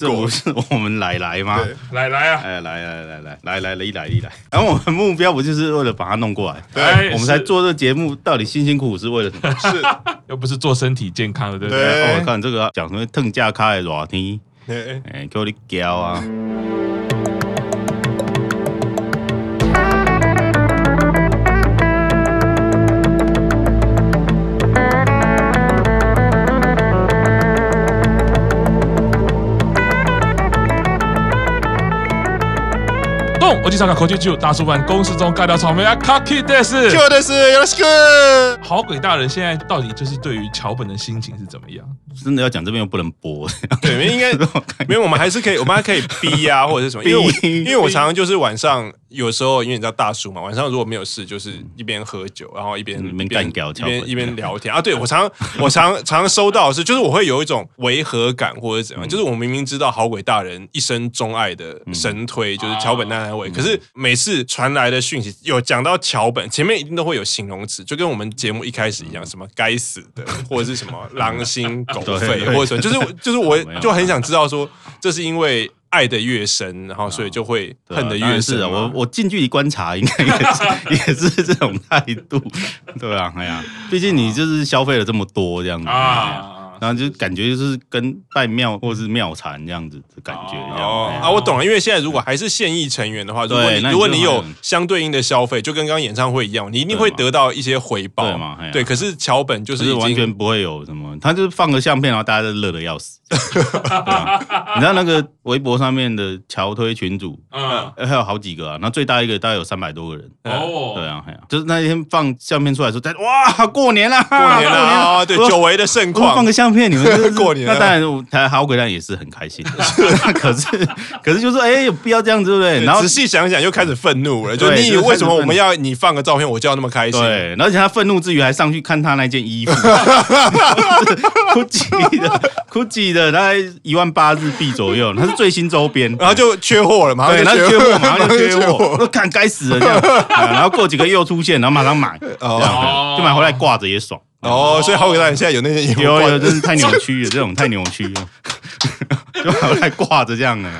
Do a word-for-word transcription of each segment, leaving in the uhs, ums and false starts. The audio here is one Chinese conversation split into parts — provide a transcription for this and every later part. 这我是我们奶奶吗？奶奶啊，哎，来来来来来来来，一来一来。然后我们目标不就是为了把它弄过来？对，我们才做这节目，到底辛辛苦苦是为了什么？是，又不是做身体健康的，对不对？对哦、我看这个讲什么腾架卡的热天，哎，叫你叫啊！我经常看口诀，大叔版公式中尬掉草莓啊 ，Kaki Des， Q Des， よろしく。好鬼大人现在到底就是对于桥本的心情是怎么样？真的要讲这边又不能播，对，应该没有，我们还是可以，我们还可以逼啊，或者是什么？因为我因为我常常就是晚上有时候，因为你知道大叔嘛，晚上如果没有事，就是一边喝酒，然后一边一边干掉桥本，一边聊天啊。对我常我常常收到的是，就是我会有一种违和感或者怎样，嗯、就是我明明知道好鬼大人一生钟爱的神推、嗯、就是桥本奈奈。可是每次传来的讯息有讲到桥本，前面一定都会有形容词，就跟我们节目一开始一样，什么该死的，或者是什么狼心狗肺，或者什么，就是就是我就很想知道说，这是因为爱的越深，然后所以就会恨的越深。啊、我我近距离观察，应该也 是, 也是这种态度，对啊，哎呀，毕竟你就是消费了这么多这样子啊。然后就感觉就是跟拜庙或是庙禅这样子的感觉这样哦、哎、啊，我懂了，因为现在如果还是现役成员的话，如果 你, 如果你有相对应的消费，就跟刚刚演唱会一样，你一定会得到一些回报，对嘛？对，可是桥本就是已经、就是、完全不会有什么，他就是放个相片，然后大家就乐得要死。你知道那个微博上面的桥推群组，嗯，还有好几个啊，那最大一个大概有三百多个人哦，对啊，对啊，就是那天放相片出来说，哇，过年啦，过年啦，对，久违的盛况，放个相。你们就是、过年了，那当然，台好鬼蛋也是很开心的。可是，可是就是哎、欸，有必要这样子，对不对？然后仔细想想，又开始愤怒了。就你为什么我们要你放个照片，我就要那么开心？对，而且他愤怒之余还上去看他那件衣服，Gucci 的 ，Gucci 的，大概一万八日币左右，他是最新周边，然后就缺货了嘛，对，然后缺货，马上就缺货，我看该死了这样。然后过几个月又出现，然后马上买，哦、就买回来挂着也爽。哦，所以好鬼大人现在有那些衣服，有有，真是太扭曲了，这种太扭曲了，就好像挂着这样的，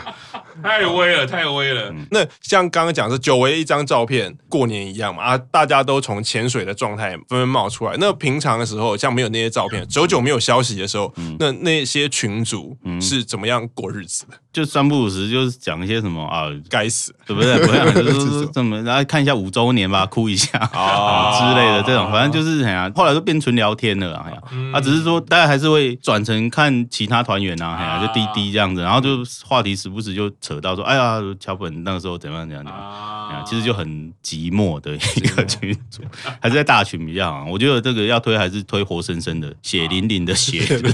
太威了，太威了。嗯、那像刚刚讲是久违的一张照片，过年一样嘛啊，大家都从潜水的状态纷纷冒出来。那平常的时候，像没有那些照片，久久没有消息的时候，嗯、那那些群组是怎么样过日子的？就三不五时就是讲一些什么啊，该死，对不对？不要就是怎么，然后看一下五周年吧，哭一下、哦、啊之类的这种，反正就是哎呀，后来都变纯聊天了啊，嗯、啊只是说大家还是会转成看其他团员啊，哎呀就滴滴这样子，然后就话题时不时就扯到说，哎呀，桥本那个时候怎么样怎么样、啊，其实就很寂寞的一个群组，还是在大群比较好。我觉得这个要推还是推活生生的、血淋淋的血肉，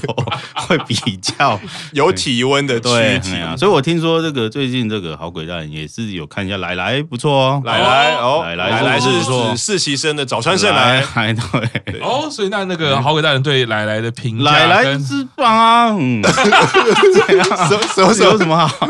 会比较有体温的躯体。所以我听说这个最近这个好鬼大人也是有看一下来来不错哦，来来哦，来来是指实习生的早川胜来，对哦，所以那那个好鬼大人对来来的评价，来来是棒啊，嗯，什么什么什么好，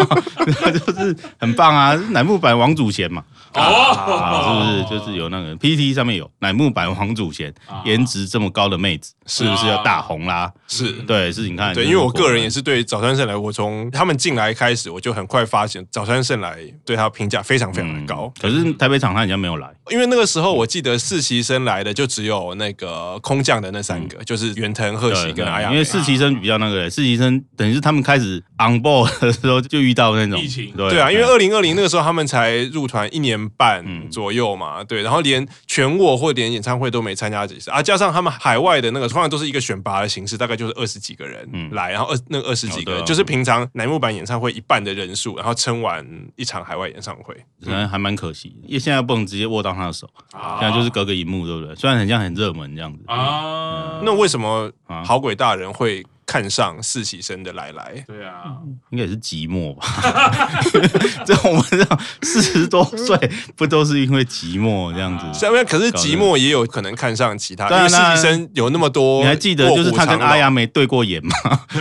就是很棒啊，乃木坂王祖贤嘛，哦，是不是就是有那个 P T 上面有乃木坂王祖贤，颜值这么高的妹子是不是要大红啦？是，对，是你看，对，因为我个人也是对早川胜来，我从他们进来。来开始我就很快发现早川胜来对他评价非常非常的高、嗯，可是台北场他好像没有来，因为那个时候我记得四期生来的就只有那个空降的那三个，嗯、就是远藤鹤喜跟阿亚，因为四期生比较那个，四期生等于是他们开始 on board 的时候就遇到那种疫情，对，对啊，因为二零二零那个时候他们才入团一年半左右嘛，嗯、对，然后连全握或连演唱会都没参加几次啊，加上他们海外的那个通常都是一个选拔的形式，大概就是二十几个人来，嗯、然后二那二十几个人、哦啊、就是平常乃木坂演唱。会一半的人数，然后撑完一场海外演唱会，嗯、还蛮可惜，因为现在不能直接握到他的手，啊、现在就是隔个荧幕，对不对？虽然很像很热门这样子啊、嗯，那为什么好鬼大人会？看上四期生的来来，对啊，应该也是寂寞吧。这我们这种四十多岁，不都是因为寂寞这样子？虽然、啊、可是寂寞也有可能看上其他，因为四期生有那么多。你还记得就是他跟阿亚美对过眼吗？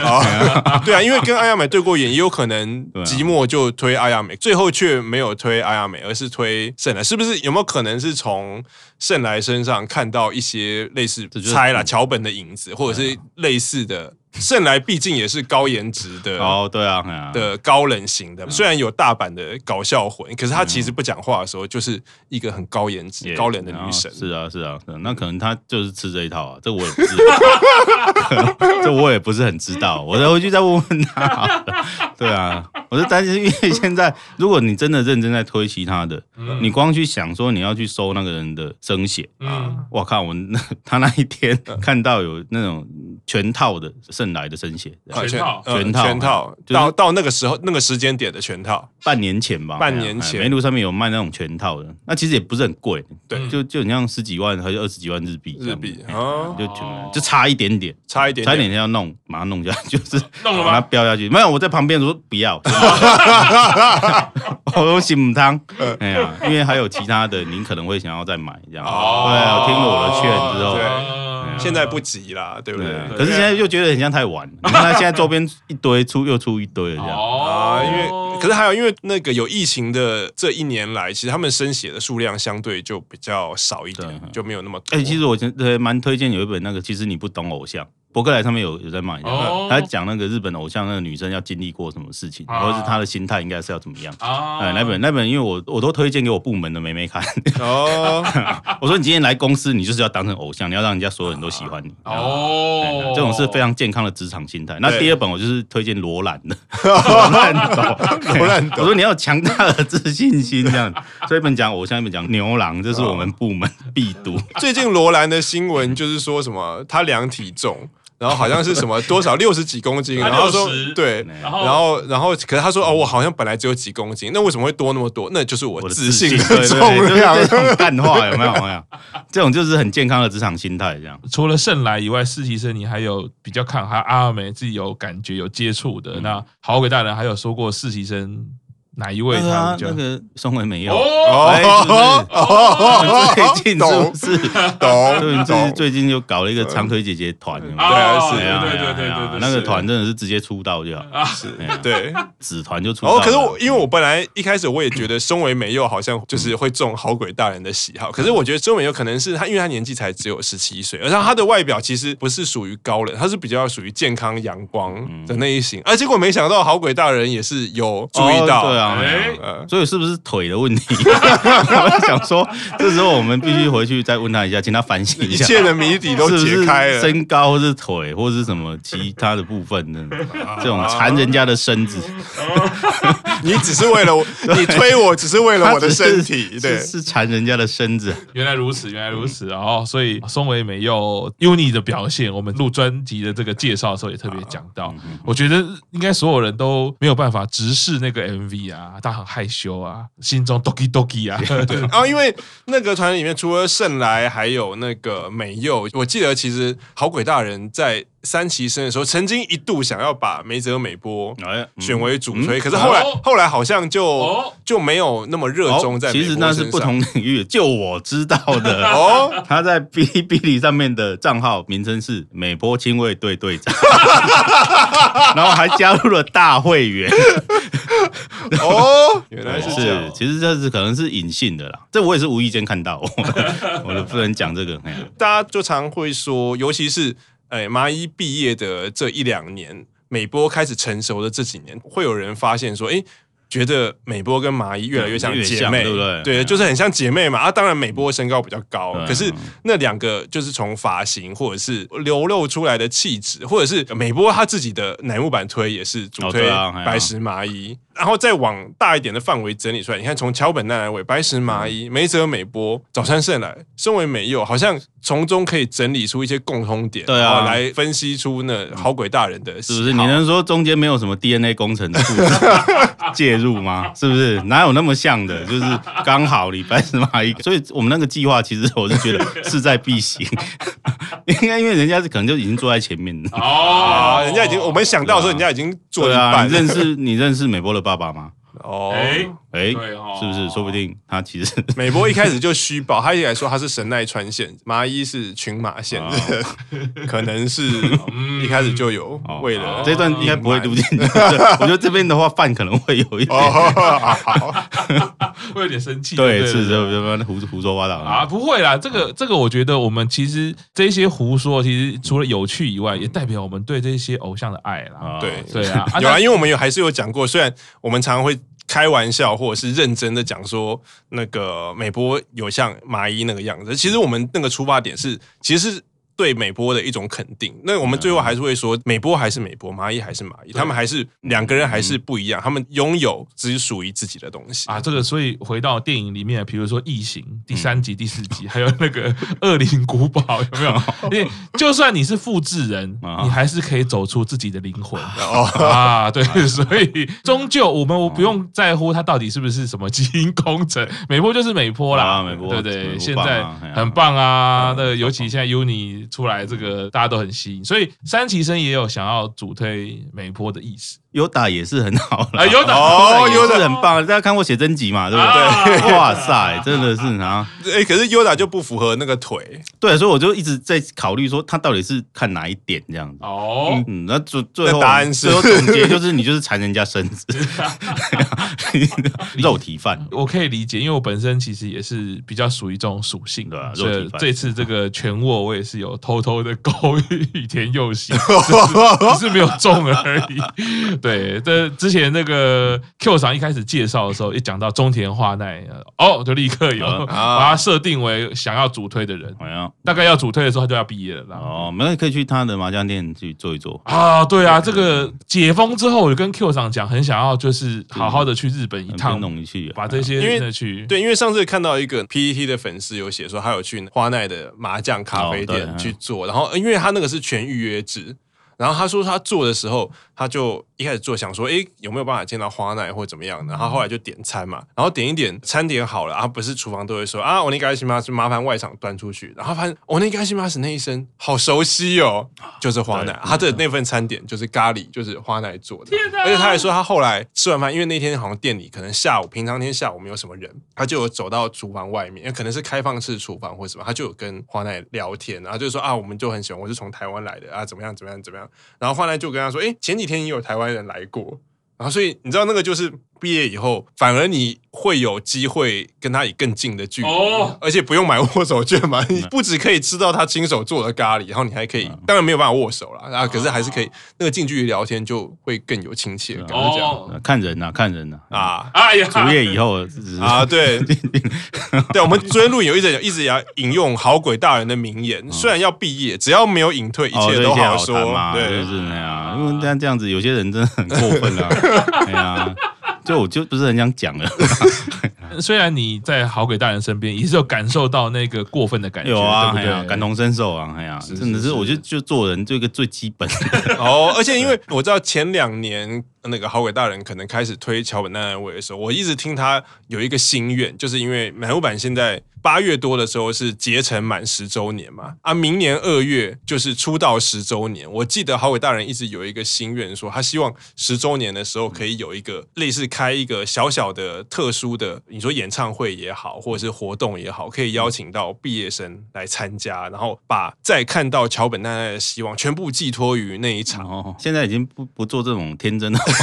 哦、对啊，因为跟阿亚美对过眼，也有可能寂寞就推阿亚美，最后却没有推阿亚美，而是推胜来，是不是？有没有可能是从胜来身上看到一些类似猜啦桥本的影子，或者是类似的？胜来毕竟也是高颜值的哦，对啊，啊的高冷型的，虽然有大阪的搞笑魂，可是他其实不讲话的时候就是一个很高颜值、高冷的女神。是啊，是啊，那可能他就是吃这一套啊，这我也不知道，这我也不是很知道，我再回去再问问他好了。对啊，我是担心，因为现在如果你真的认真在推其他的，嗯、你光去想说你要去搜那个人的生写啊，我、嗯、靠，我他那一天看到有那种全套的。正来的生写全套，全套，全套，到到那个时候那个时间点的全套，半年前吧，半年前，梅路上面有卖那种全套的，那其实也不是很贵，对，就就很像十几万还是二十几万日币，日币啊，就全就差一点点，差一点，差一点要弄，马上弄下去，就是弄了吗？把它飙下去，没有，我在旁边说不要，我都心不汤，哎呀，因为还有其他的，您可能会想要再买这样，对啊，听了我的劝之后。现在不急啦，对不对？对，可是现在就觉得很像太晚了。你看他现在周边一堆出又出一堆了这样。哦、啊，因为可是还有因为那个有疫情的这一年来，其实他们生写的数量相对就比较少一点，就没有那么多。哎、欸，其实我蛮推荐有一本那个，其实你不懂偶像。博客来上面有有在卖，他讲那个日本偶像那个女生要经历过什么事情，或者是她的心态应该是要怎么样。哎，那本那本，因为我我都推荐给我部门的妹妹看。哦，我说你今天来公司，你就是要当成偶像，你要让人家所有人都喜欢你。哦，这种是非常健康的职场心态。那第二本我就是推荐罗兰的，罗兰斗，罗兰斗。我说你要强大的自信心这样。所以一本讲偶像，一本讲牛郎，这是我们部门必读。最近罗兰的新闻就是说什么他量体重。然后好像是什么多少六十几公斤，然后说对，然后然后可是他说哦，我好像本来只有几公斤，那为什么会多那么多？那就是我自信的重量，这种淡化有没有？这种就是很健康的职场心态这样。除了胜来以外，实习生你还有比较看还有阿美自己有感觉有接触的。那好鬼大人还有说过实习生。哪一位他？那个松尾美佑哦，最近是不是？懂懂。最近又搞了一个长腿姐姐团，对对对对对，那个团真的是直接出道就好，是，对，子团就出道。哦，可是我因为我本来一开始我也觉得松尾美佑好像就是会中好鬼大人的喜好，可是我觉得松尾美佑可能是他，因为他年纪才只有十七岁，而且他的外表其实不是属于高冷，他是比较属于健康阳光的那一型，啊，结果没想到好鬼大人也是有注意到。欸、所以是不是腿的问题？我想说，这时候我们必须回去再问他一下，请他反省一下，一切的谜底都解开了，是不是身高或是腿或是什么其他的部分呢？这种缠人家的身子，你只是为了你推我，只是为了我的身体，对，是缠人家的身子。原来如此，原来如此哦。所以松尾美佑 U N I 的表现，我们录专辑的这个介绍的时候也特别讲到，我觉得应该所有人都没有办法直视那个 M V 啊。他很害羞啊，心中 doki doki 啊。对，然后因为那个团里面除了胜来，还有那个美佑，我记得其实好鬼大人在三期生的时候，曾经一度想要把梅泽美波选为主推，可是后来后来好像就就没有那么热衷在美波身上。其实那是不同领域，就我知道的哦。他在哔哩哔哩上面的账号名称是美波亲卫队队长，然后还加入了大会员。哦，原来是这样。其实这是可能是隐性的啦，这我也是无意间看到，我都不能讲这个。大家就常会说，尤其是哎麻衣毕业的这一两年，美波开始成熟的这几年，会有人发现说，哎。觉得美波跟麻衣越来越像姐妹，对不对？对，就是很像姐妹嘛。啊，当然美波身高比较高，可是那两个就是从发型或者是流露出来的气质，或者是美波他自己的乃木坂推也是主推白石麻衣，然后再往大一点的范围整理出来。你看，从桥本奈奈未、白石麻衣、梅泽美波、早川胜来、松尾美佑，好像从中可以整理出一些共通点，对啊，来分析出那好鬼大人的喜好，是不是？你能说中间没有什么 D N A 工程的介入？吗？是不是哪有那么像的？就是刚好礼拜是嘛一个，所以我们那个计划其实我是觉得势在必行，应该因为人家可能就已经坐在前面了哦，人家已经我们想到的时候，人家已经坐一半。对啊，你认识你认识美波的爸爸吗？哦，哎、欸哦，是不是？说不定他其实美波一开始就虚报，他一来说他是神奈川县，麻衣是群马县、哦，可能是一开始就有。哦、为了、哦、这段应该不会录进去，我觉得这边的话饭可能会有一点，哦、好，会有点生气。对，是的，我就胡胡说八道啊，不会啦，这个这个，我觉得我们其实这些胡说，其实除了有趣以外，也代表我们对这些偶像的爱啦。哦、对对啊，有啊，因为我们有还是有讲过，虽然我们常常会。开玩笑或者是认真的讲说那个美波有像麻衣那个样子，其实我们那个出发点是其实是对美波的一种肯定，那我们最后还是会说美波还是美波，麻衣还是麻衣，他们还是两个人还是不一样，他们拥有只属于自己的东西啊。这个所以回到电影里面，比如说异形第三集、嗯、第四集，还有那个恶灵古堡，有没有？因为就算你是复制人、啊、你还是可以走出自己的灵魂、哦、啊。对，所以终究我们不用在乎他到底是不是什么基因工程，美波就是美波啦，啊、美波对不对？现在很棒啊，那、啊、尤其现在 U N I。出来这个大家都很吸引，所以三期生也有想要主推美波的意思。优打也是很好啦，优、啊、打哦，优打很棒，大家看过写真集嘛，对不对？啊、哇塞，真的是啊！哎、欸，可是优打就不符合那个腿，对，所以我就一直在考虑说他到底是看哪一点这样子。哦，嗯，那最最后答案是，最后总结就是你就是缠人家身子，肉体犯。我可以理解，因为我本身其实也是比较属于这种属性的、啊，肉体犯。这次这个拳握我也是有偷偷的勾羽田佑希，只是没有中而已。对，这之前那个 Q 厂一开始介绍的时候，一讲到中田花奈，哦，就立刻有、啊、把他设定为想要主推的人。啊、大概要主推的时候，他就要毕业了。哦，我们可以去他的麻将店去坐一坐啊。对啊，这个解封之后，我跟 Q 厂讲，很想要就是好好的去日本一趟，弄去把这些因为去对，因为上次看到一个 P T T 的粉丝有写说，他有去花奈的麻将咖啡店去坐、哦，然后因为他那个是全预约制。然后他说他做的时候，他就一开始做想说，哎，有没有办法见到花奈或怎么样的？然后后来就点餐嘛，然后点一点餐点好了，啊，不是厨房都会说啊，お願いします，麻烦外场端出去。然后发现お願いします那一声好熟悉哦，就是花奈。他的那份餐点就是咖喱，就是花奈做的。而且他还说他后来吃完饭，因为那天好像店里可能下午平常天下午没有什么人，他就有走到厨房外面，可能是开放式厨房或什么，他就有跟花奈聊天，然后就说啊，我们就很喜欢，我是从台湾来的啊，怎么样怎么样怎么样。然后花奈就跟他说：“哎，前几天也有台湾人来过。”然后所以你知道那个就是毕业以后，反而你会有机会跟他以更近的距离，哦、而且不用买握手券嘛，你不只可以吃到他亲手做的咖喱，然后你还可以，当然没有办法握手啦，啊，可是还是可以那个近距离聊天就会更有亲切感，哦、这样看人啊，看人啊，啊，哎呀，主业以后啊，对，对，我们昨天录影有一直一直要引用好鬼大人的名言，虽然要毕业，只要没有隐退，一切都好说，哦、对，就是那样，因为这样这样子，有些人真的很过分啊。对啊，就我就不是很想讲了。虽然你在好鬼大人身边，也是有感受到那个过分的感觉，有啊，对不对？啊、感同身受啊，哎呀、啊，真的是，我觉得就做人这个最基本的。哦，而且因为我知道前两年那个好鬼大人可能开始推桥本奈奈未的时候，我一直听他有一个心愿，就是因为乃木坂现在八月多的时候是结成满十周年嘛，啊，明年二月就是出道十周年。我记得好鬼大人一直有一个心愿，说他希望十周年的时候可以有一个类似开一个小小的特殊的。你说演唱会也好，或者是活动也好，可以邀请到毕业生来参加，然后把再看到桥本奈奈的希望全部寄托于那一场。哦、现在已经 不, 不做这种天真的话，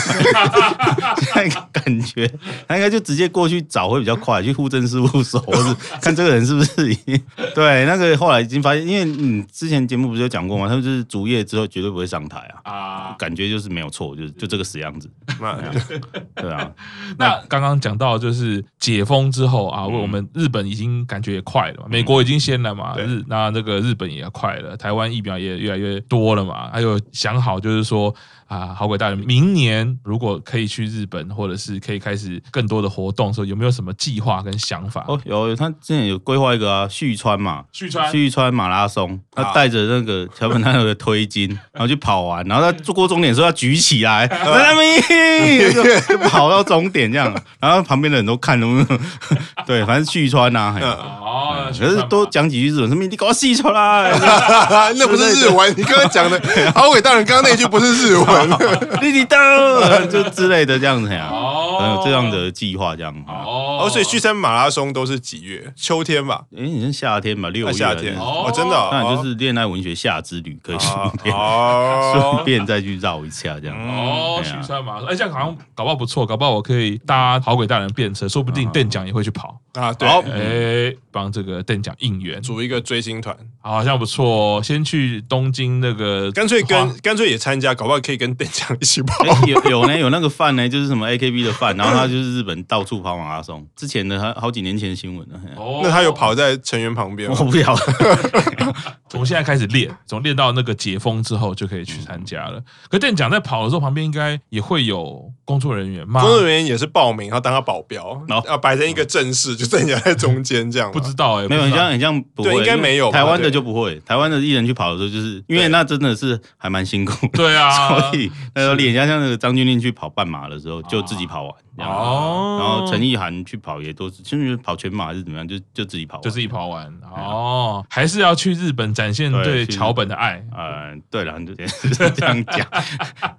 现在感觉他应该就直接过去找会比较快，去户政事务所，或是看这个人是不是已经对那个后来已经发现，因为你之前节目不是有讲过吗？他们就是主业之后绝对不会上台啊，啊感觉就是没有错，就就这个死样子。对啊，那刚刚讲到就是。解封之后啊，我们日本已经感觉也快了嘛，美国已经先了嘛，日那那个日本也快了，台湾疫苗也越来越多了嘛，还有想好就是说啊，好鬼大人明年如果可以去日本，或者是可以开始更多的活动的时候，有没有什么计划跟想法？哦，有，他之前有规划一个啊，旭川嘛，旭川旭川马拉松，他带着那个桥本奈奈的推筋，然后去跑完，然后他过终点的时候要举起来，那么就跑到终点这样，然后旁边的人都看了。对，反正旭川啊，哦，可是多讲几句日文，什么你搞细川啦，那不是日文，你刚刚讲的好伟大人，刚刚那句不是日文，你你当就之类的这样子呀、啊。哦可能有这样的计划这样。哦，所以旭升马拉松都是几月？秋天吧？哎，你是夏天吧？六月。夏天哦，真的。那就是恋爱文学夏之旅，可以顺便顺便再去绕一下这样。哦，旭升马拉松，哎，这样好像搞不好不错，搞不好我可以搭好轨大人便车，说不定邓奖也会去跑啊。对，哎，帮这个邓奖应援，组一个追星团，好像不错。先去东京那个，干脆跟干脆也参加，搞不好可以跟邓奖一起跑。有有呢，有那个饭呢，就是什么 A K B 的饭，然后他就是日本到处跑马拉松，之前的好几年前的新闻了。哦，那他有跑在成员旁边吗？我不晓得。从现在开始练，从练到那个解封之后就可以去参加了。可邓奖在跑的时候，旁边应该也会有工作人员嘛？工作人员也是报名，然后当他保镖，然后摆成一个阵势，就邓奖在中间这样。不知道哎，没有，很像很像不会，应该没有。台湾的就不会，台湾的艺人去跑的时候，就是因为那真的是还蛮辛苦。对啊，所以那要练一下像那个。张钧甯去跑半马的时候，就自己跑完。哦，然后陈意涵去跑也都是，就是跑全马还是怎么样，就就自己跑完，就自己跑完。哦，还是要去日本展现对桥本的爱。呃，对了，就是这样讲。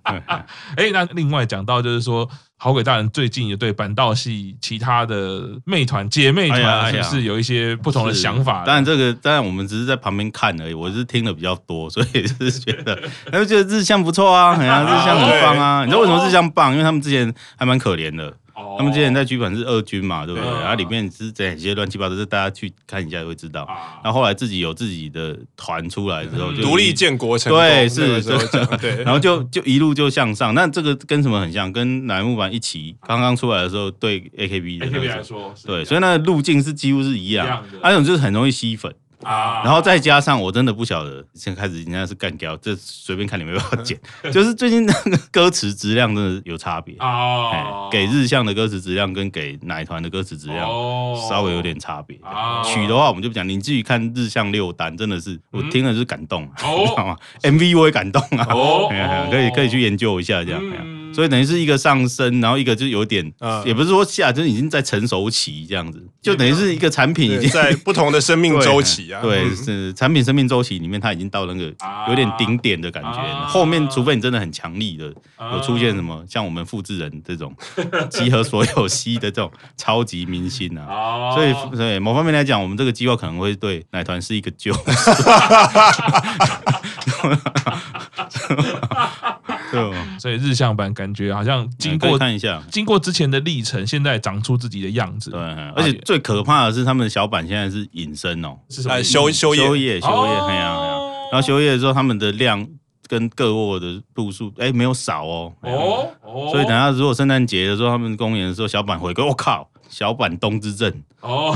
哎，那另外讲到就是说，好轨大人最近也对坂道系其他的妹团姐妹团是不是有一些不同的想法？当然，这个当然我们只是在旁边看而已，我是听的比较多，所以是觉得，然后觉得日向不错啊，好像日向很棒啊。你知道为什么日向棒？因为他们之前还蛮可怜的。他们之前在剧本是二军嘛，对不对？然后里面是这些乱七八糟，大家去看一下就会知道。然后后来自己有自己的团出来之后，独立建国成功，对，是，对。然后就就一路就向上。那这个跟什么很像？跟乃木坂一起刚刚出来的时候，对 A K B 的 A K B 来说，对，所以那个路径是几乎是一样，那种就是很容易吸粉。啊、然后再加上我真的不晓得，现在开始人家是干掉，这随便看你们要不要剪，就是最近那个歌词质量真的有差别哦、欸，给日向的歌词质量跟给奶团的歌词质量稍微有点差别。哦、曲的话我们就不讲，你自己看日向六单真的是，我听了就是感动，嗯、你知道吗、哦、？M V 我也感动啊，哦欸、可以可以去研究一下这样。嗯所以等于是一个上升，然后一个就有点，嗯、也不是说下，就是已经在成熟期这样子，就等于是一个产品已经在不同的生命周期啊。对，是产品生命周期里面，它已经到那个有点顶点的感觉。啊、后面除非你真的很强力的，啊、有出现什么像我们复制人这种集合所有系的这种超级明星啊。啊所以，所以某方面来讲，我们这个计划可能会对奶团是一个救。所以日向坂感觉好像经过看一下，经过之前的历程，现在长出自己的样子。对，而且最可怕的是他们的小坂现在是隐身哦，是什么？修修业修业修业，哎呀哎呀，然后修业的时候他们的量跟各握的度数，哎没有少哦哦，所以等下如果圣诞节的时候他们公演的时候，小坂回归，我靠！小坂东之阵哦，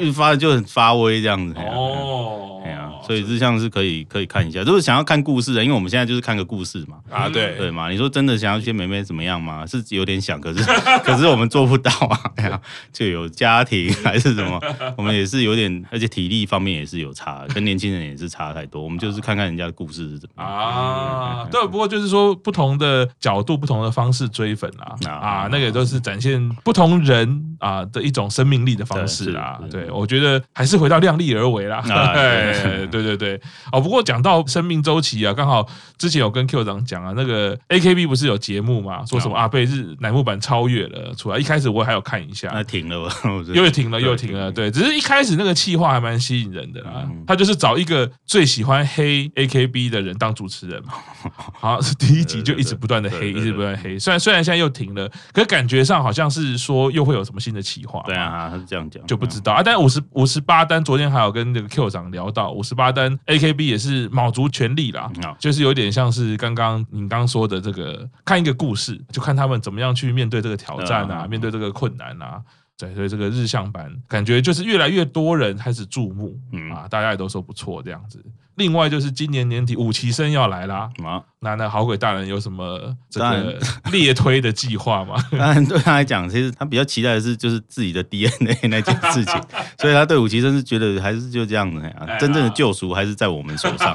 就发就很发威这样子哦，哎呀，所以日向是可以可以看一下，就是想要看故事的，因为我们现在就是看个故事嘛啊，对对嘛，你说真的想要去妹妹怎么样吗？是有点想，可是可是我们做不到啊，哎呀，就有家庭还是什么，我们也是有点，而且体力方面也是有差，跟年轻人也是差太多，我们就是看看人家的故事是怎么样啊，对，不过就是说不同的角度、不同的方式追粉啊啊，那个都是展现不同。人啊的一种生命力的方式啦，对，我觉得还是回到量力而为啦。对对对，哦，不过讲到生命周期啊，刚好之前有跟 Q 长讲啊，那个 A K B 不是有节目嘛，说什么啊被日乃木坂超越了出来，一开始我还有看一下，那停了吧，又停了又停了，对，只是一开始那个企划还蛮吸引人的啦，他就是找一个最喜欢黑 A K B 的人当主持人嘛，好，第一集就一直不断的黑，一直不断黑，虽然虽然现在又停了，可感觉上好像是说。又会有什么新的企划？对啊，他是这样讲，就不知道啊。但是五十八单，昨天还有跟那个 Q 长聊到，五十八单 A K B 也是卯足全力啦，嗯、就是有点像是刚刚你刚说的这个，看一个故事，就看他们怎么样去面对这个挑战啊，嗯、面对这个困难啊。对，所以这个日向坂感觉就是越来越多人开始注目、嗯、啊，大家也都说不错这样子。另外就是今年年底五期生要来啦，啊、那那好轨大人有什么这个列推的计划吗？当然对他来讲，其实他比较期待的是就是自己的 D N A 那件事情，所以他对五期生是觉得还是就这样子、啊，哎、真正的救赎还是在我们手上。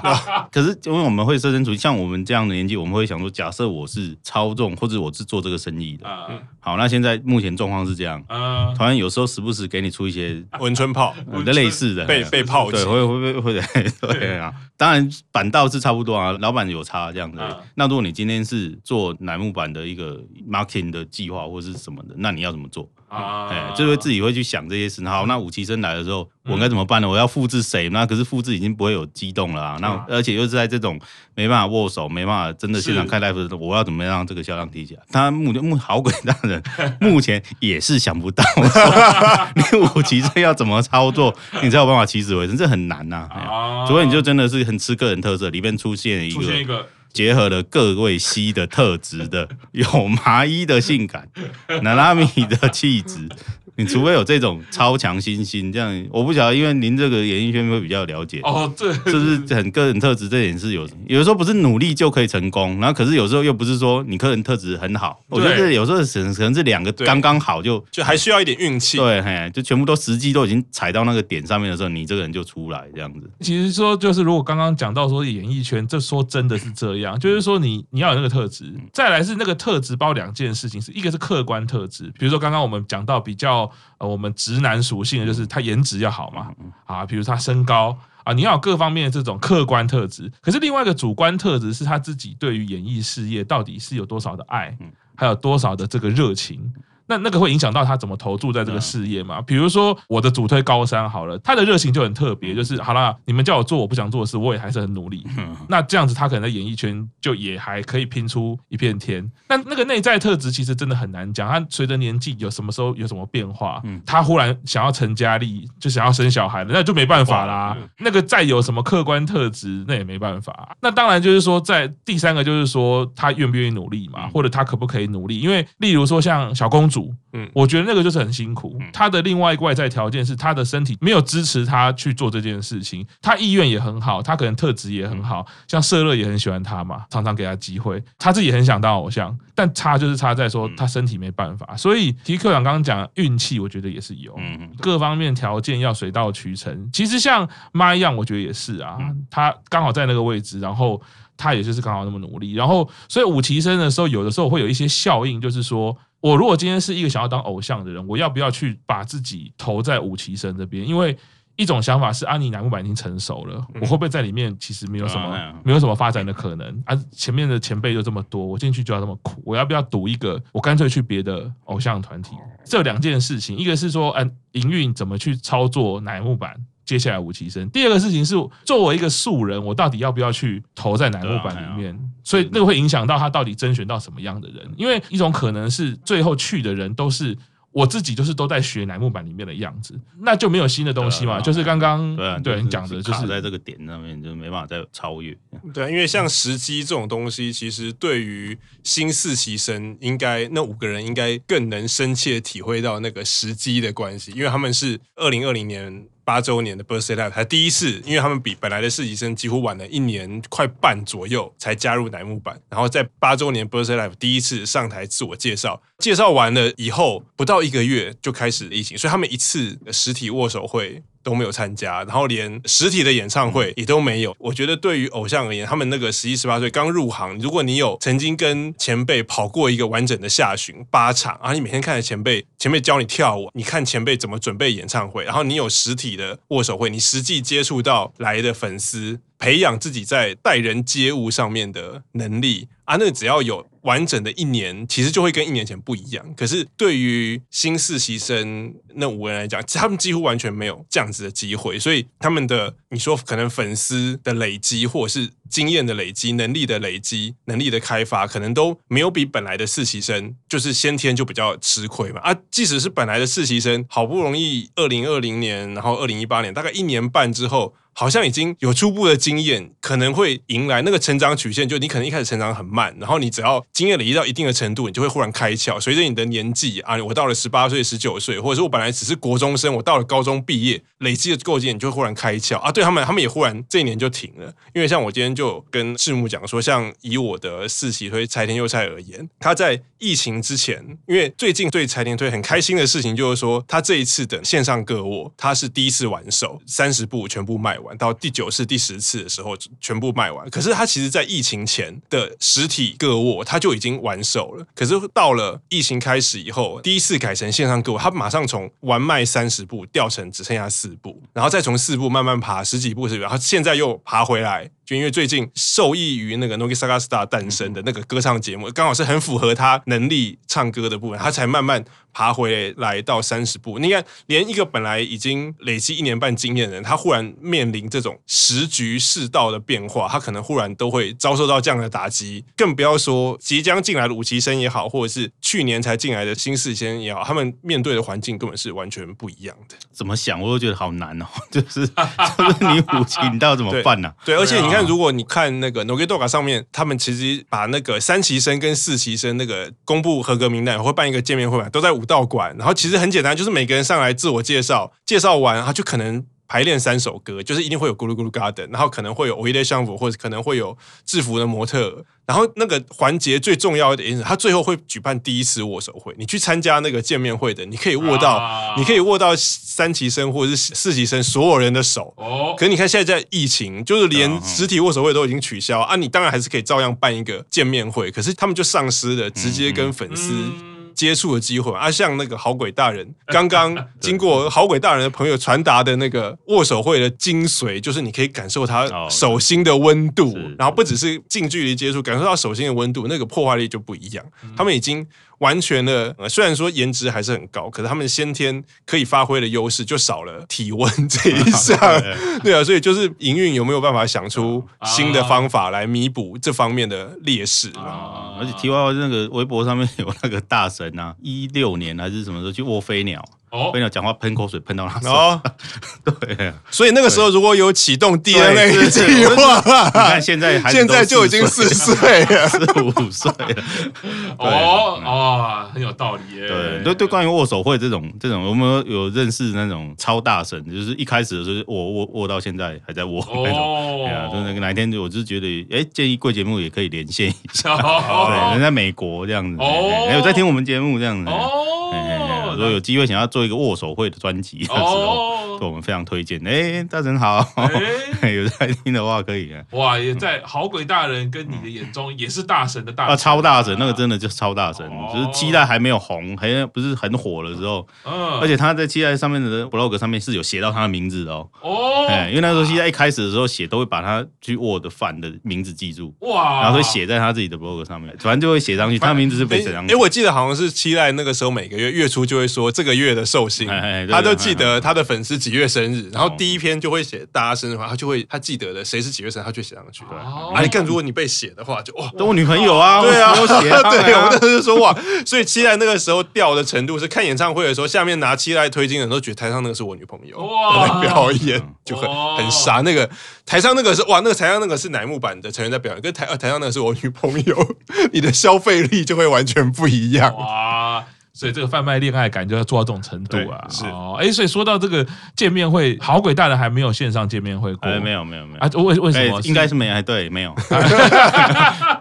可是因为我们会设身处地，像我们这样的年纪，我们会想说，假设我是操纵或者我是做这个生意的，嗯、好，那现在目前状况是这样，嗯。团员有时候时不时给你出一些文春炮，类似的被被炮击，对，会会会会对啊，嘛。当然板道是差不多啊，老板有差这样子。啊、那如果你今天是做乃木坂的一个 marketing 的计划或是什么的，那你要怎么做？啊，哎，就会自己会去想这些事。好，那武崎生来的时候，我该怎么办呢？我要复制谁？那可是复制已经不会有激动了啊。那而且又是在这种没办法握手、没办法真的现场开 live 的时候，我要怎么让这个销量提起来？他目前好鬼大人目前也是想不到，你武崎生要怎么操作，你才有办法起死回生，这很难呐、啊。除非、啊、你就真的是很吃个人特色，里面出现一个。出現一個结合了各位C的特质的，有麻衣的性感，娜娜米的气质，你除非有这种超强新星，这样我不晓得，因为您这个演艺圈会比较了解哦，对，是不是很个人特质这点是有，有的时候不是努力就可以成功，然后可是有时候又不是说你个人特质很好，我觉得有时候可能是两个刚刚好就就还需要一点运气，对，嘿，就全部都时机都已经踩到那个点上面的时候，你这个人就出来这样子。其实说就是如果刚刚讲到说演艺圈，这说真的是这样。就是说你，你要有那个特质，再来是那个特质包两件事情，是一个是客观特质，比如说刚刚我们讲到比较、呃、我们直男属性的，就是他颜值要好嘛，啊，比如他身高啊，你要有各方面的这种客观特质。可是另外一个主观特质是他自己对于演艺事业到底是有多少的爱，还有多少的这个热情。那那个会影响到他怎么投注在这个事业嘛？比如说我的主推高山好了，他的热情就很特别，就是好啦，你们叫我做我不想做的事，我也还是很努力。那这样子他可能在演艺圈就也还可以拼出一片天。那那个内在特质其实真的很难讲，他随着年纪有什么时候有什么变化，他忽然想要成家立，就想要生小孩了，那就没办法啦。那个再有什么客观特质，那也没办法。那当然就是说，在第三个就是说他愿不愿意努力嘛，或者他可不可以努力？因为例如说像小公主。嗯、我觉得那个就是很辛苦。他的另外一个外在条件是他的身体没有支持他去做这件事情，他意愿也很好，他可能特质也很好，像社乐也很喜欢他嘛，常常给他机会，他自己很想当偶像，但差就是差在说他身体没办法。所以提科长刚刚讲运气，我觉得也是有各方面条件要水到渠成。其实像妈一样，我觉得也是啊，他刚好在那个位置，然后他也就是刚好那么努力，然后所以武崎生的时候，有的时候会有一些效应，就是说。我如果今天是一个想要当偶像的人，我要不要去把自己投在武崎生这边？因为一种想法是啊，你乃木坂已经成熟了，我会不会在里面其实没有什么、嗯、没有什么发展的可能啊？前面的前辈就这么多，我进去就要这么苦，我要不要赌一个？我干脆去别的偶像团体。这两件事情，一个是说，嗯、啊，营运怎么去操作乃木坂。接下来武崎生，第二个事情是作为一个素人，我到底要不要去投在乃木坂里面？所以那个会影响到他到底甄选到什么样的人。因为一种可能是最后去的人都是我自己，就是都在学乃木坂里面的样子，那就没有新的东西嘛。就是刚刚对你讲的，就是卡在这个点上面，就没办法再超越。对，因为像时机这种东西，其实对于新四期生，应该那五个人应该更能深切体会到那个时机的关系，因为他们是二零二零年。八周年的 Birthday Live 才第一次，因为他们比本来的实习生几乎晚了一年快半左右才加入乃木坂，然后在八周年 Birthday Live 第一次上台自我介绍，介绍完了以后不到一个月就开始疫情，所以他们一次实体握手会都没有参加，然后连实体的演唱会也都没有。我觉得对于偶像而言，他们那个十七、十八岁刚入行，如果你有曾经跟前辈跑过一个完整的下旬八场，然后你每天看着前辈，前辈教你跳舞，你看前辈怎么准备演唱会，然后你有实体的握手会，你实际接触到来的粉丝，培养自己在待人接物上面的能力啊，那只要有完整的一年，其实就会跟一年前不一样。可是对于新四期生那五人来讲，他们几乎完全没有这样子的机会，所以他们的你说可能粉丝的累积，或者是经验的累积、能力的累积、能力的开发，可能都没有比本来的四期生就是先天就比较吃亏嘛。啊，即使是本来的四期生，好不容易二零二零年，然后二零一八年，大概一年半之后。好像已经有初步的经验，可能会迎来那个成长曲线，就你可能一开始成长很慢，然后你只要经验累积到一定的程度，你就会忽然开窍。随着你的年纪啊，我到了十八岁、十九岁，或者是我本来只是国中生，我到了高中毕业，累积的够经验，你就会忽然开窍啊。对他们，他们也忽然这一年就停了，因为像我今天就跟志木讲说，像以我的四期推柴田佑菜而言，他在疫情之前，因为最近对柴田推很开心的事情就是说，他这一次的线上歌舞，他是第一次完售，三十部全部卖完。完，到第九次、第十次的时候全部卖完。可是它其实在疫情前的实体个握它就已经完售了，可是到了疫情开始以后，第一次改成线上个握，它马上从完卖三十部掉成只剩下四部，然后再从四部慢慢爬十几部，然后现在又爬回来，就因为最近受益于那个 Nogizaka Star 诞生的那个歌唱节目，刚好是很符合他能力唱歌的部分，他才慢慢爬回来到三十部。你看，连一个本来已经累积一年半经验的人，他忽然面临这种时局世道的变化，他可能忽然都会遭受到这样的打击。更不要说即将进来的五期生也好，或者是去年才进来的新四先也好，他们面对的环境根本是完全不一样的。怎么想我都觉得好难哦，就是就是你五期你到底怎么办呢、啊？对，而且你看，如果你看那个 Nogizaka 上面，他们其实把那个三期生跟四期生那个公布合格名单，会办一个见面会嘛，都在武道馆，然后其实很简单，就是每个人上来自我介绍，介绍完他就可能排练三首歌，就是一定会有咕噜咕噜 garden， 然后可能会有 Oile 相符，或者可能会有制服的模特，然后那个环节最重要的一点是他最后会举办第一次握手会，你去参加那个见面会的，你可以握到、啊、你可以握到三期生或者是四期生所有人的手、哦、可是你看现在在疫情，就是连实体握手会都已经取消啊，你当然还是可以照样办一个见面会，可是他们就丧失了直接跟粉丝、嗯嗯接触的机会啊，像那个好鬼大人刚刚经过好鬼大人的朋友传达的那个握手会的精髓，就是你可以感受他手心的温度，然后不只是近距离接触，感受到手心的温度，那个破坏力就不一样。他们已经完全的、呃、虽然说颜值还是很高，可是他们先天可以发挥的优势就少了体温这一项。对啊，所以就是营运有没有办法想出新的方法来弥补这方面的劣势、啊啊、而且题外话，那个微博上面有那个大神啊，一六年还是什么时候去握飞鸟，哦，飞鸟讲话喷口水喷到他身上、哦、对，所以那个时候如果有启动 D N A 计划，你看现在孩子现在就已经四岁了，四五岁了，哦哦，很有道理耶。对，对，对，关于握手会这种这种，我们有认识那种超大神，就是一开始的时候握握握到现在还在握那种，哦、对啊，就是哪一天我就觉得，哎，建议贵节目也可以连线一下，哦、对，人在美国这样子，哦，还有在听我们节目这样子，哦。如果有机会想要做一个握手会的专辑的时候，对我们非常推荐。哎、欸，大神好，欸、有在听的话可以。哇，也在好鬼大人跟你的眼中也是大神的大神、啊啊、超大神，那个真的就是超大神，哦、就是期待还没有红，还不是很火的时候，嗯、而且他在期待上面的 blog 上面是有写到他的名字的哦。哦，欸、因为那时候期待一开始的时候写都会把他去握的饭的名字记住，哇，然后会写在他自己的 blog 上面，反正就会写上去，他的名字是被写上去。哎、欸欸，我记得好像是期待那个时候每个月月初就会说这个月的寿星，他都记得他的粉丝几月生日，然后第一篇就会写大家生日，他就会他记得的谁是几月生日，他就写上去。而且更如果你被写的话，就哇，都我女朋友啊，对啊，我写啊，对，我当时就说哇，所以期待那个时候掉的程度是看演唱会的时候，下面拿期待推进的人都觉得台上那个是我女朋友，哇，表演就很很傻。那个台上那个是哇，那个台上那个是乃木坂的成员在表演，跟台台上那个是我女朋友，你的消费力就会完全不一样。哇。所以这个贩卖恋爱感就要做到这种程度啊！是哦，哎，所以说到这个见面会，好鬼大人还没有线上见面会过，哎，没有没有没有啊，为为什么？应该是没有，对，没有，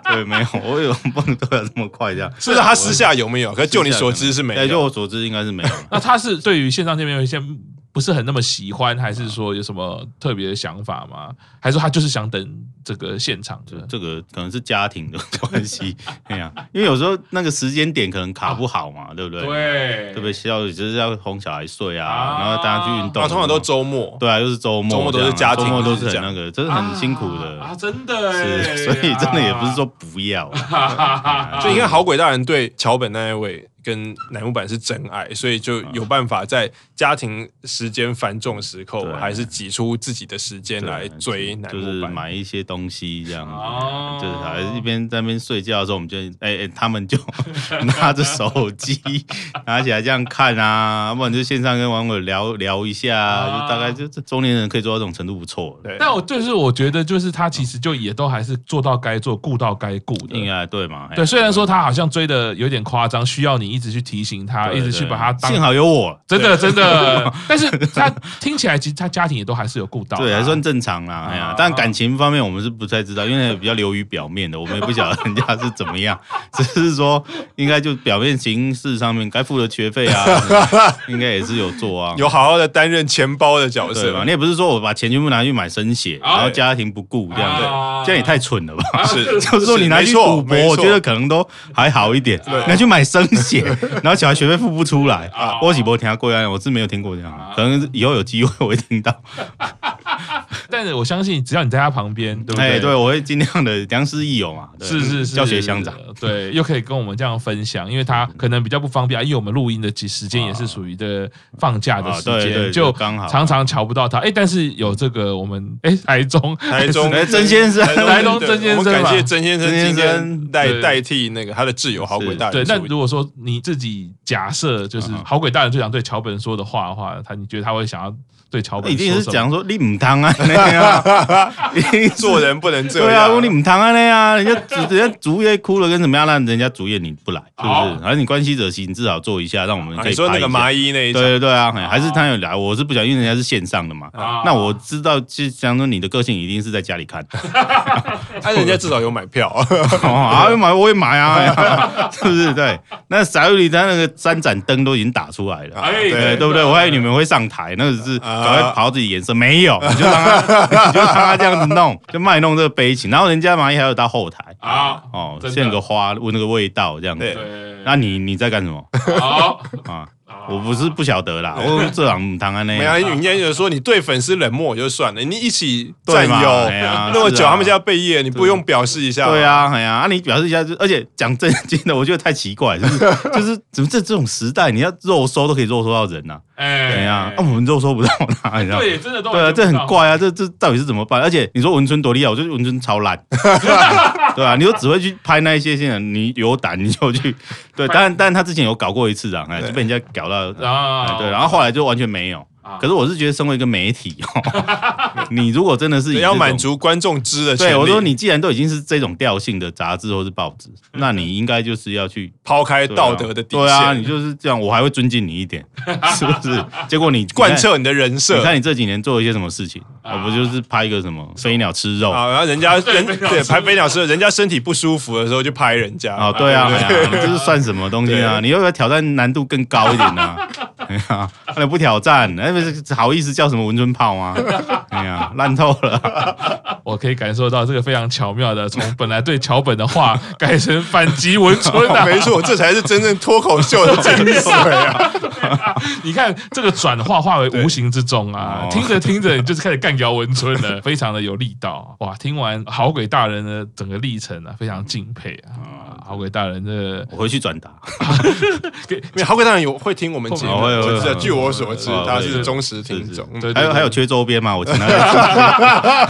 对，没有，我有不能对他这么快这样，是不是？他私下有没有？可是就你所知是没有，就我所知应该是没有。那他是对于线上见面会现在不是很那么喜欢，还是说有什么特别的想法吗？还是说他就是想等这个现场？这个可能是家庭的关系，啊、因为有时候那个时间点可能卡不好嘛，啊、对不对？对，特别要就是要哄小孩睡啊，啊然后大家去运动。啊、通常都周末，对啊，又、就是周末，周末都是家庭，周末都是很那个，真的很辛苦的啊，啊真的耶是，所以真的也不是说不要、啊，所以你看好鬼大人对桥本那一位。跟乃木坂是真爱，所以就有办法在家庭时间繁重时刻，还是挤出自己的时间来追乃木坂，就是买一些东西这样子，哦、就是还是一边在那边睡觉的时候，我们就哎、欸欸、他们就拿着手机拿起来这样看啊，要不然就线上跟网友聊聊一下，啊、就大概就中年人可以做到这种程度不错。但我就是我觉得就是他其实就也都还是做到该做，顾到该顾的，应该对嘛？对，虽然说他好像追的有点夸张，需要你。一直去提醒他，一直去把他当。幸好有我，真的真的。但是他听起来其实他家庭也都还是有顾到，对，还算正常啦。哎呀，但感情方面我们是不太知道，因为比较流于表面的，我们也不晓得人家是怎么样，只是说应该就表面形式上面该付的学费啊，应该也是有做啊，有好好的担任钱包的角色嘛。你也不是说我把钱全部拿去买生血，然后家庭不顾这样子，这样也太蠢了吧？是，就是说你拿去赌博，我觉得可能都还好一点，拿去买生血，然后小孩学费付不出来啊，我是没听过啊，我是没有听过这样，可能以后有机会我会听到。但是我相信，只要你在他旁边，对不对？哎，对，我会尽量的良师益友嘛。是是是，教学相长，对，又可以跟我们这样分享，因为他可能比较不方便，因为我们录音的时间也是属于的放假的时间，就常常瞧不到他。哎，但是有这个我们哎台中台中曾先生，台中曾先生，我们感谢曾先生今天代代替那个他的挚友好鬼大人。对，那如果说你自己假设就是好鬼大人最想对桥本说的话的话，他你觉得他会想要？对桥本一定是讲说你唔通啊，做人不能这样。对啊，我你唔通啊那样，人家人家主页哭了跟怎么样，让人家主页你不来，是不是？还是你关系者行，你至少做一下，让我们可以拍一下。你说那个麻衣那一场，对对啊，还是他有来，我是不想，因为人家是线上的嘛。那我知道，就想说你的个性一定是在家里看。但人家至少有买票啊，有买我也买啊，是不是？对，那小玉里他那个三盏灯都已经打出来了，对对不对？我还以为你们会上台，那个是。赶快跑自己颜色没有，你就让他，你就让他这样子弄，就卖弄这个悲情。然后人家蚂蚁还有到后台啊，哦，献个花，闻那个味道这样子。那你你在干什么？好啊，我不是不晓得啦，我这样母汤啊那。没啊，人家有说你对粉丝冷漠就算了，你一起占有那么久，他们就要背业，你不用表示一下。对啊，哎呀，啊你表示一下，而且讲正经的，我觉得太奇怪，就是就是怎么这这种时代，你要肉收都可以肉收到人呐。哎，怎样？我们肉收不到他，你知道吗？对，真的都对啊，这很怪啊，这这到底是怎么办？而且你说文春多厉害，我觉得文春超烂，对啊，你就只会去拍那一些人，你有胆你就去，对，但但他之前有搞过一次啊，就被人家搞到，对，然后后来就完全没有。可是我是觉得，身为一个媒体哦，你如果真的是要满足观众知的权利，对我说，你既然都已经是这种调性的杂志或是报纸，那你应该就是要去抛开道德的底线。对啊，你就是这样，我还会尊敬你一点，是不是？结果你贯彻你的人设，你看你这几年做了一些什么事情？我不就是拍一个什么飞鸟吃肉啊？然后人家人对拍飞鸟吃肉，人家身体不舒服的时候就拍人家啊？对啊，这是算什么东西啊？你要不要挑战难度更高一点呢？哎呀，那不挑战，那不好意思叫什么文春炮吗？哎呀，烂透了！我可以感受到这个非常巧妙的，从本来对桥本的话改成反击文春啊！没错，这才是真正脱口秀的精髓啊！你看这个转化化为无形之中啊，听着听着你就是开始干掉文春了，非常的有力道哇！听完好鬼大人的整个历程啊，非常敬佩啊！好鬼大人的，我回去转达。好鬼大人有会听我们节目。据我所知，他是忠实听众。还有还有缺周边嘛？我请他来。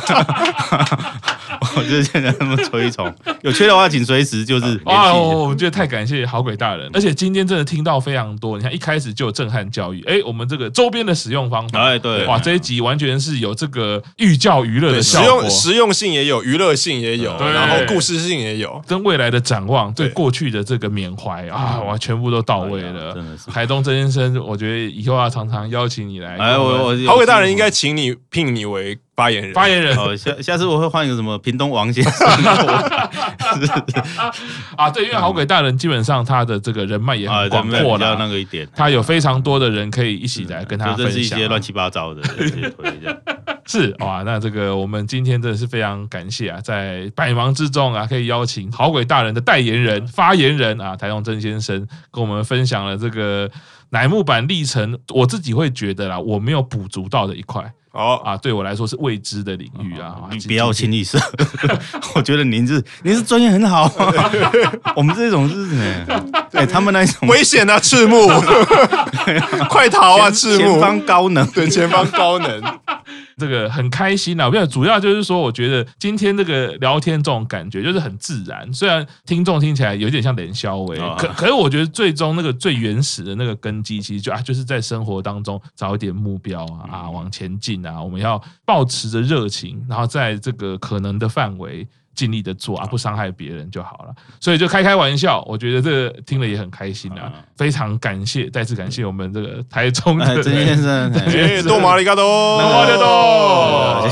我就是现在那么吹一冲，有缺的话请随时就是联系。哦，我觉得太感谢好鬼大人，而且今天真的听到非常多。你看一开始就有震撼教育，哎，我们这个周边的使用方法，哎对，哇，这一集完全是有这个寓教于乐的效果，实用性也有，娱乐性也有，然后故事性也有，跟未来的展望，对过去的这个缅怀啊，哇，全部都到位了。真的是台东曾先生，我觉得以后要常常邀请你来。哎，我我好鬼大人应该请你聘你为。发言人，发言人。哦，下下次我会换一个什么屏东王先生。啊，对，因为好鬼大人基本上他的这个人脉也很广阔了，那个一点，他有非常多的人可以一起来跟他分享，就是一些乱七八糟的。是哇，那这个我们今天真的是非常感谢啊，在百忙之中啊，可以邀请好鬼大人的代言人、发言人啊，台东曾先生跟我们分享了这个乃木坂历程，我自己会觉得啦，我没有补足到的一块。哦啊，对我来说是未知的领域啊！你不要轻易射，我觉得您是您是专业很好，我们这种是哎，他们那种危险啊，赤木，快逃啊，赤木，前方高能，对，前方高能，这个很开心啊！我主要就是说，我觉得今天这个聊天这种感觉就是很自然，虽然听众听起来有点像冷笑话，可可是我觉得最终那个最原始的那个根基，其实就啊，就是在生活当中找一点目标啊啊，往前进。啊，我们要抱持着热情，然后在这个可能的范围尽力的做啊，不伤害别人就好了。所以就开开玩笑，我觉得这个听了也很开心啊，非常感谢，再次感谢我们这个台中的曾先生，多马里嘎多，多马里嘎多，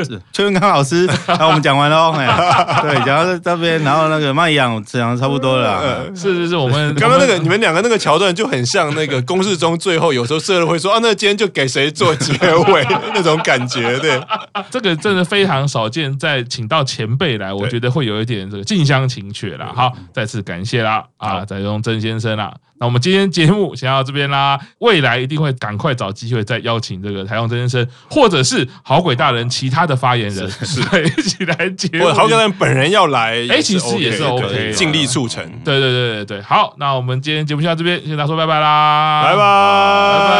谢谢。邱文剛老师，那我们讲完喽，对，讲到这边，然后那个麦氧讲的差不多了，是是是，我们刚刚那个你们两个那个桥段就很像那个公式中最后有时候社会会说啊，那今天就给谁做结尾那种感觉，对，这个真的非常少见，在请到前辈来，我觉得会有一点这个近乡情怯啦。好，再次感谢啦啊，再用曾先生啦。那我们今天节目先到这边啦，未来一定会赶快找机会再邀请这个台中曾先生，或者是好鬼大人其他的发言人一起来节目。好鬼大人本人要来，哎，其实也是 OK， 尽力促成。对对对对对，好，那我们今天节目先到这边，先大家说拜拜啦，拜拜。